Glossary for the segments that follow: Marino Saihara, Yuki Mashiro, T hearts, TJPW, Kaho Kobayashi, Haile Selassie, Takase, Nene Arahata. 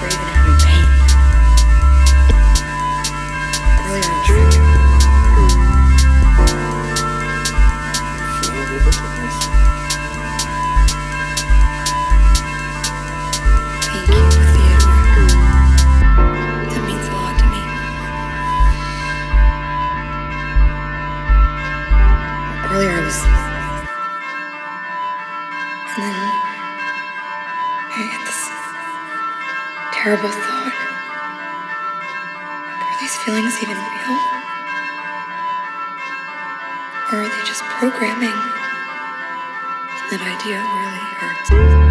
for even having pain. Really on track. Should we be ridiculous? Thank you, Theodore. That means a lot to me. Earlier I was... and then... I had this... terrible thought. Are these feelings even real? Or are they just programming? And that idea really hurts.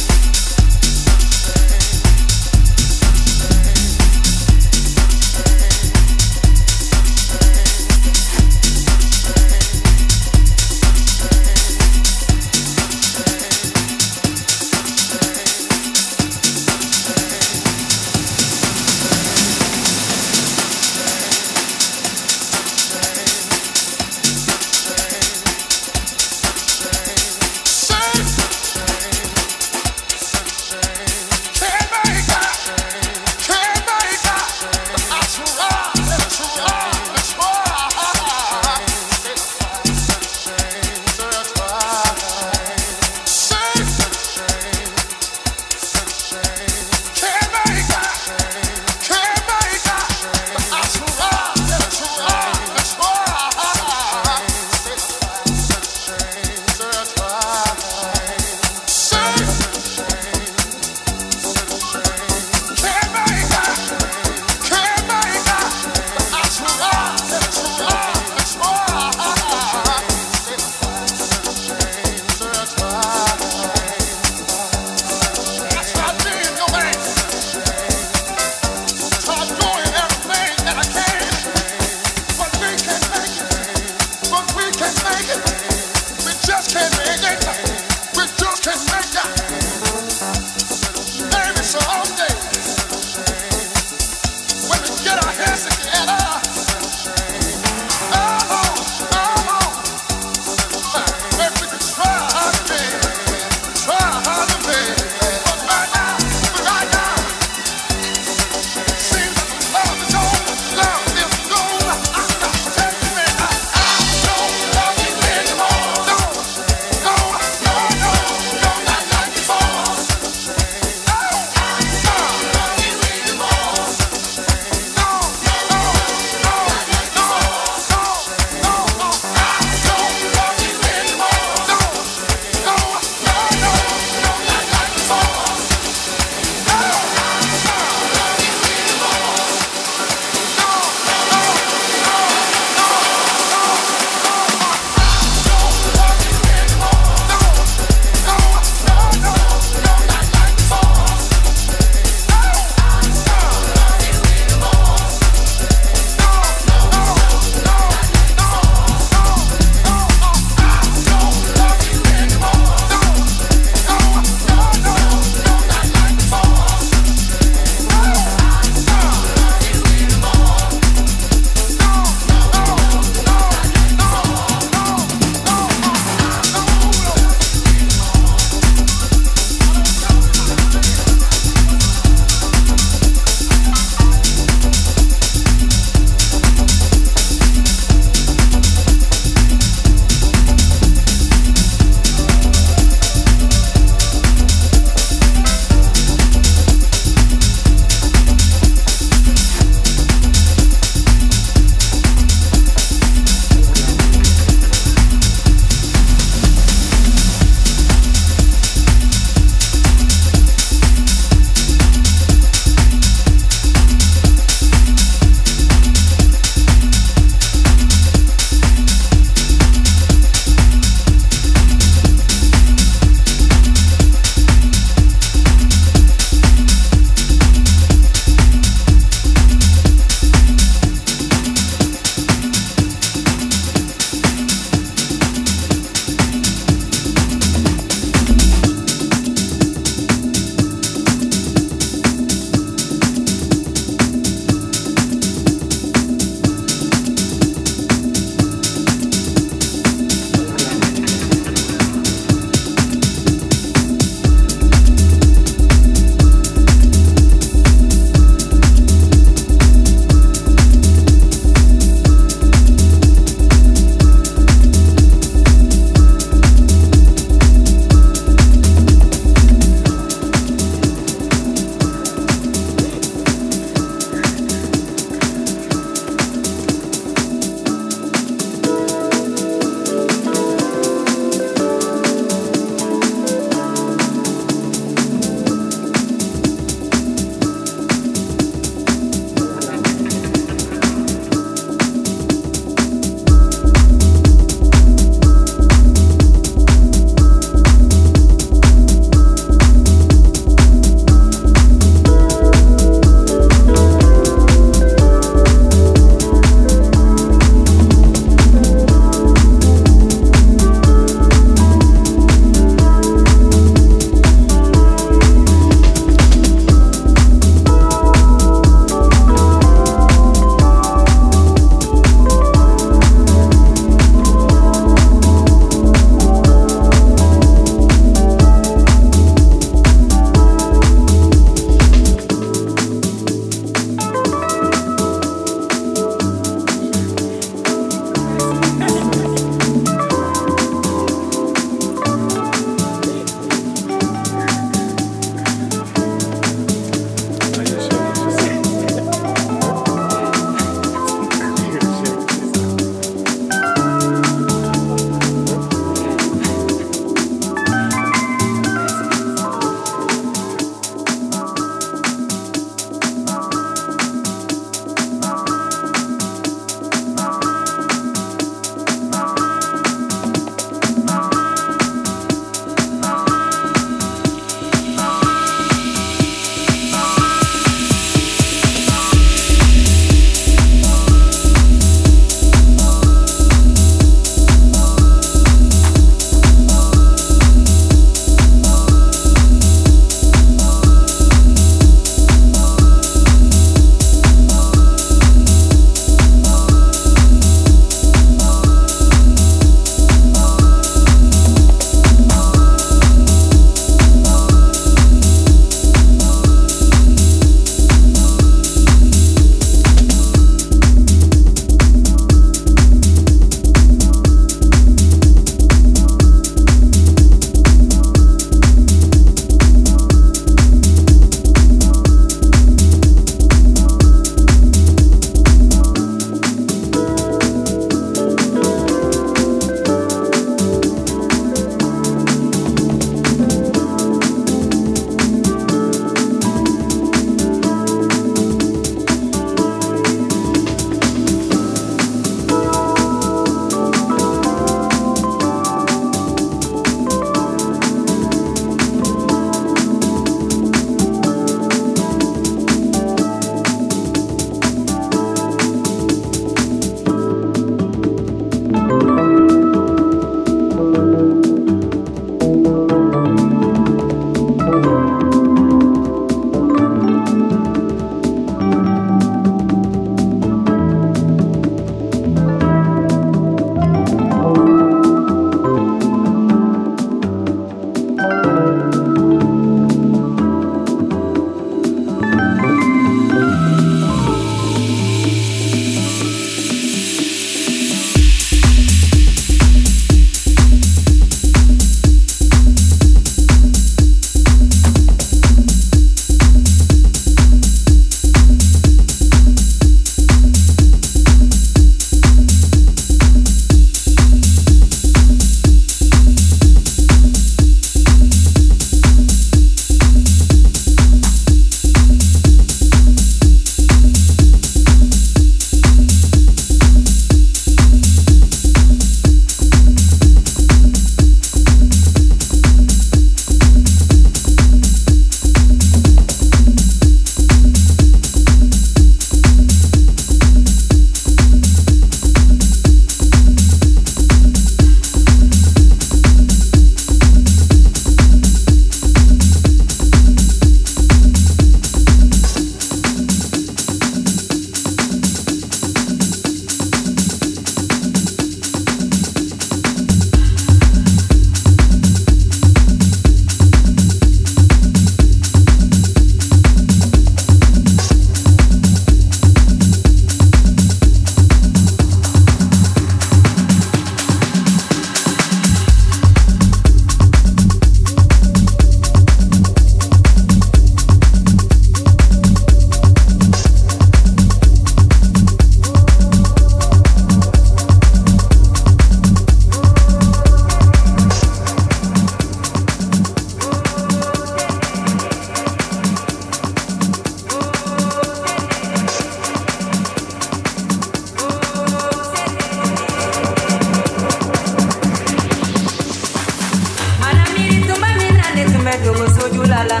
Bala,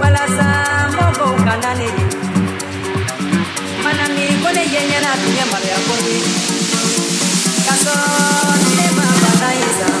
Bala Samo Kanani, Manami, Kone Yena, Maria Koni, Kason, Nema Banaiza.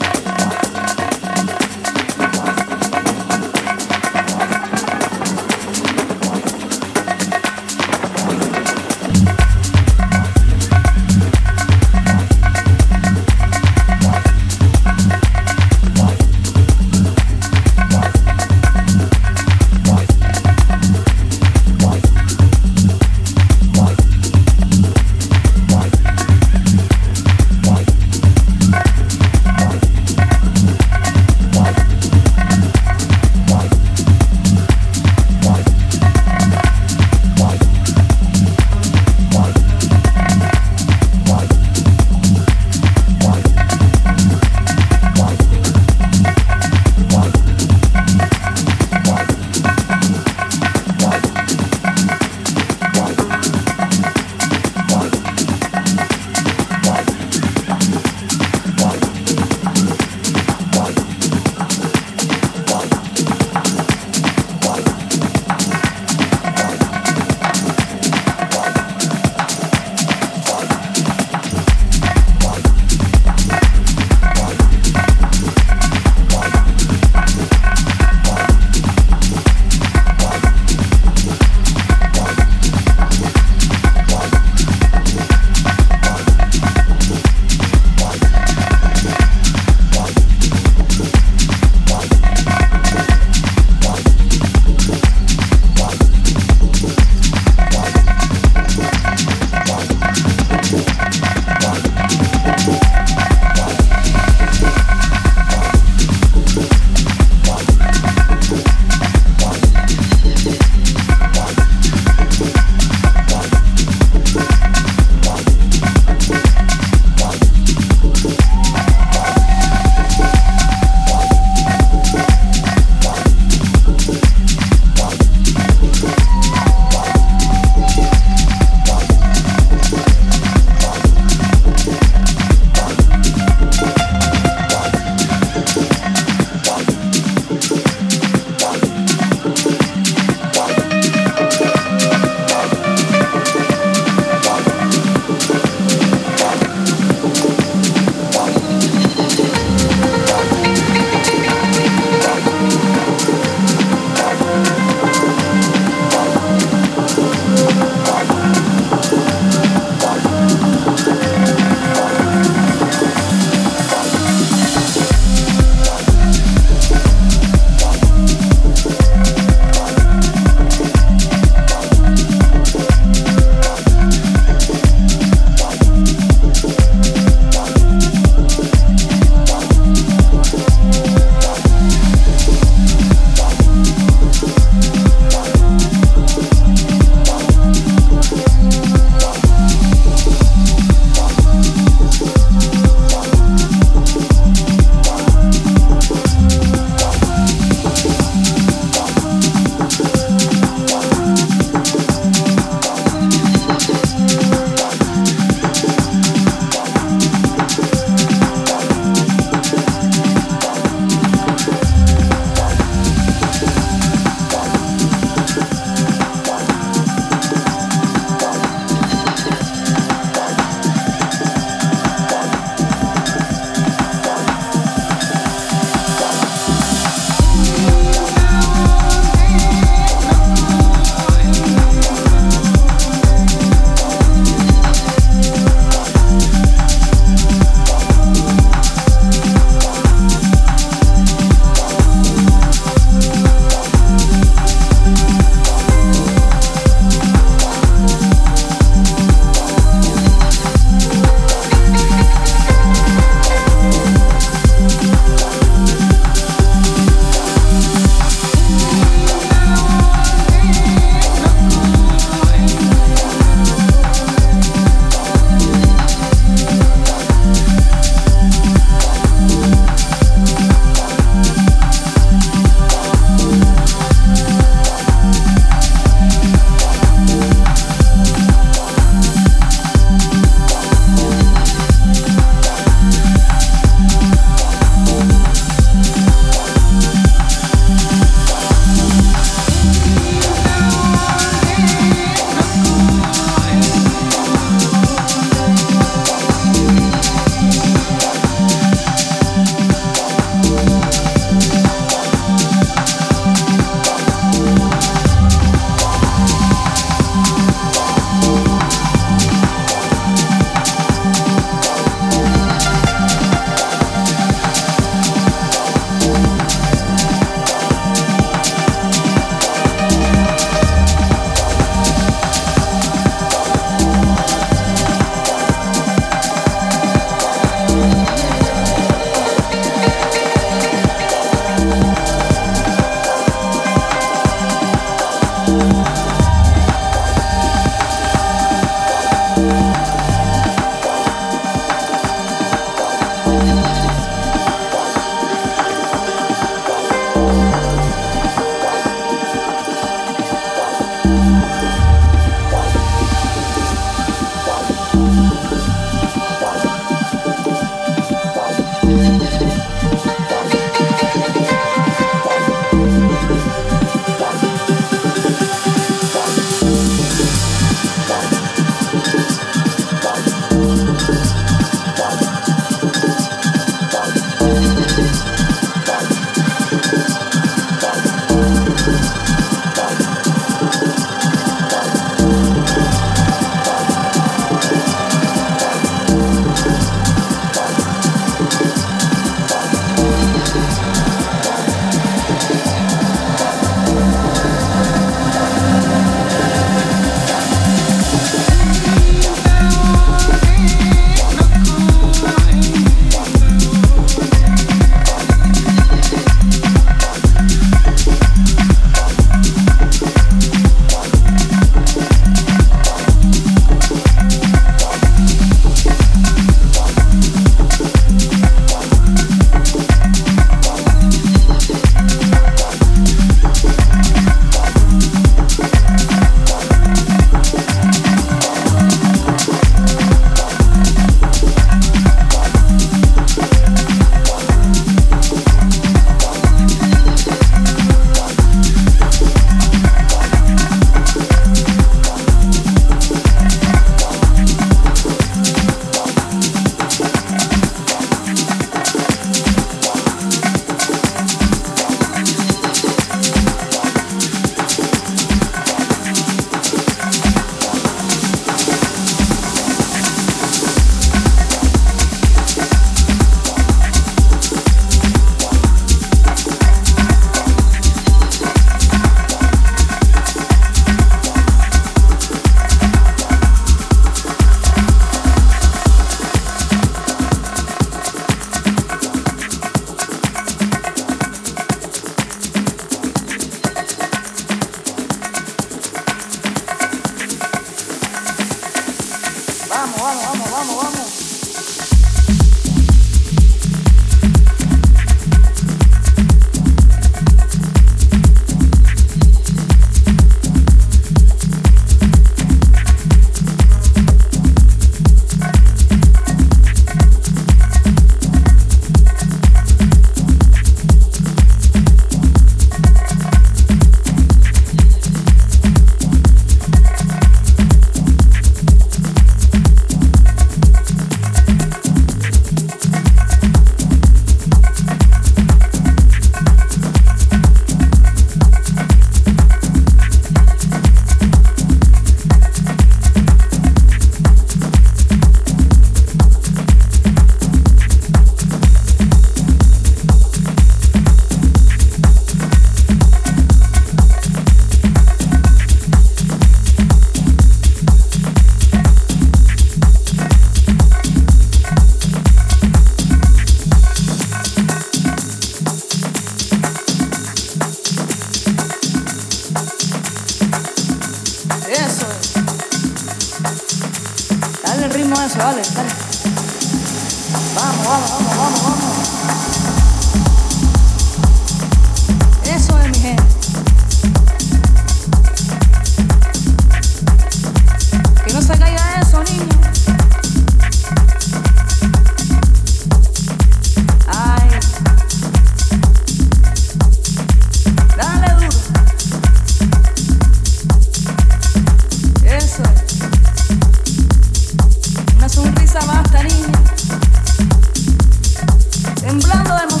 Temblando de emoción.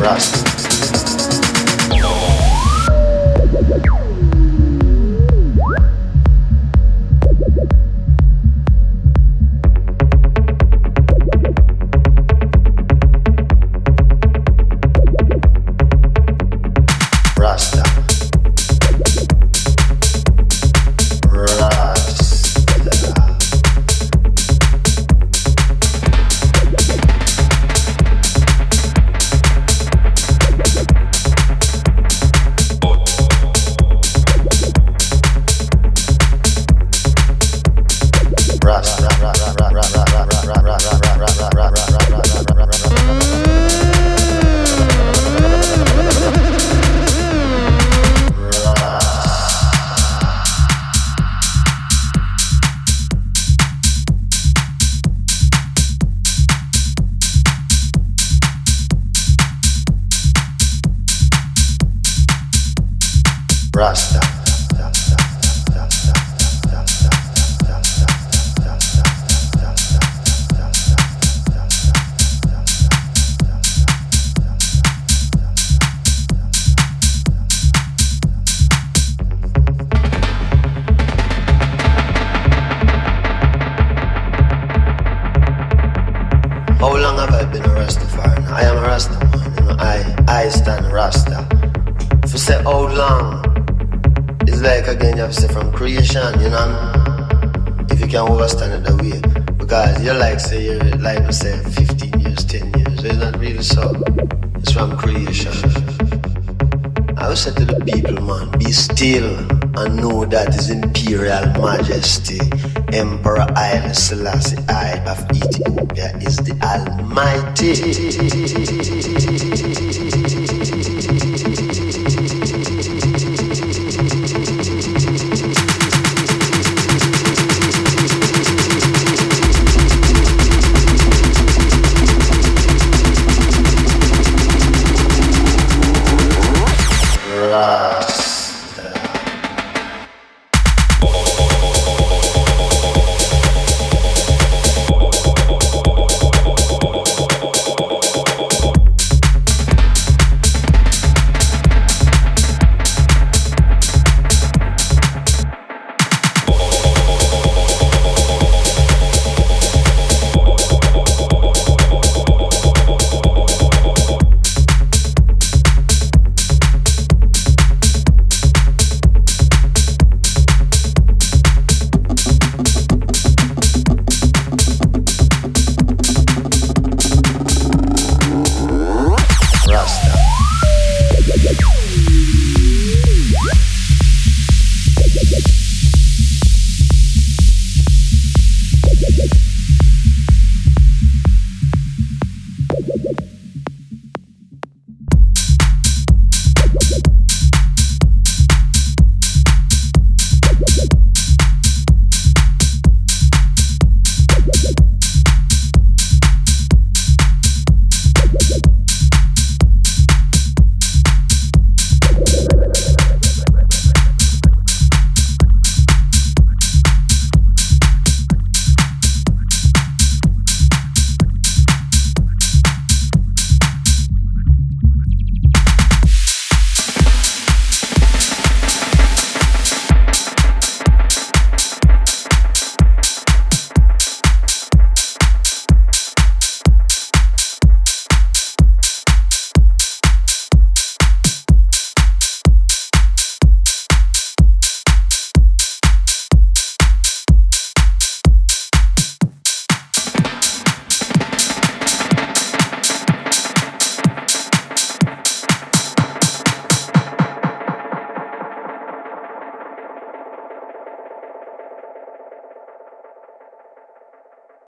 for us. Emperor Haile Selassie I of Ethiopia is the Almighty.